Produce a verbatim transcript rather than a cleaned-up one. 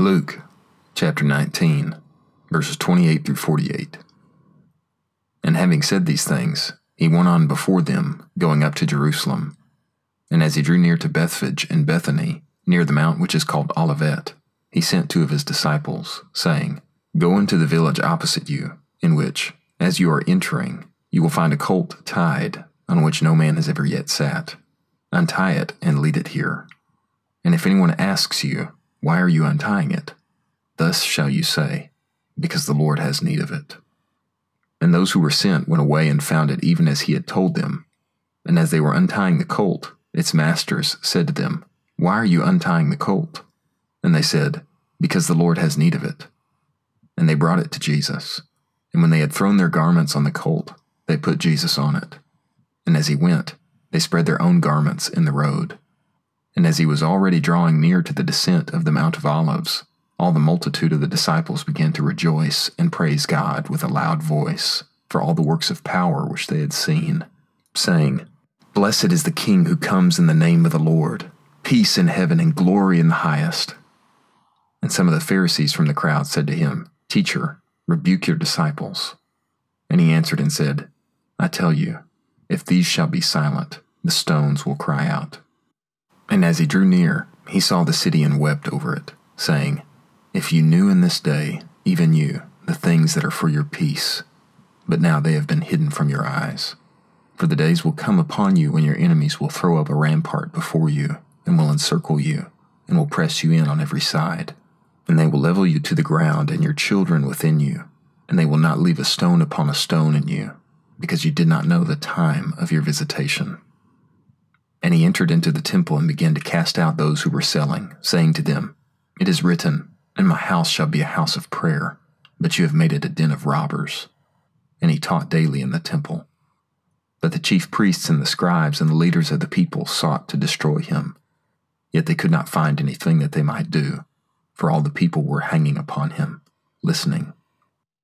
Luke chapter nineteen, verses twenty-eight through forty-eight. And having said these things, he went on before them, going up to Jerusalem. And as he drew near to Bethphage and Bethany, near the mount which is called Olivet, he sent two of his disciples, saying, Go into the village opposite you, in which, as you are entering, you will find a colt tied, on which no man has ever yet sat. Untie it and lead it here. And if anyone asks you, Why are you untying it? Thus shall you say, Because the Lord has need of it. And those who were sent went away and found it even as he had told them. And as they were untying the colt, its masters said to them, Why are you untying the colt? And they said, Because the Lord has need of it. And they brought it to Jesus. And when they had thrown their garments on the colt, they put Jesus on it. And as he went, they spread their own garments in the road. And as he was already drawing near to the descent of the Mount of Olives, all the multitude of the disciples began to rejoice and praise God with a loud voice for all the works of power which they had seen, saying, Blessed is the King who comes in the name of the Lord, peace in heaven and glory in the highest. And some of the Pharisees from the crowd said to him, Teacher, rebuke your disciples. And he answered and said, I tell you, if these shall be silent, the stones will cry out. And as he drew near, he saw the city and wept over it, saying, If you knew in this day, even you, the things that are for your peace, but now they have been hidden from your eyes. For the days will come upon you when your enemies will throw up a rampart before you, and will encircle you, and will press you in on every side. And they will level you to the ground and your children within you, and they will not leave a stone upon a stone in you, because you did not know the time of your visitation. And he entered into the temple and began to cast out those who were selling, saying to them, It is written, And my house shall be a house of prayer, but you have made it a den of robbers. And he taught daily in the temple. But the chief priests and the scribes and the leaders of the people sought to destroy him. Yet they could not find anything that they might do, for all the people were hanging upon him, listening.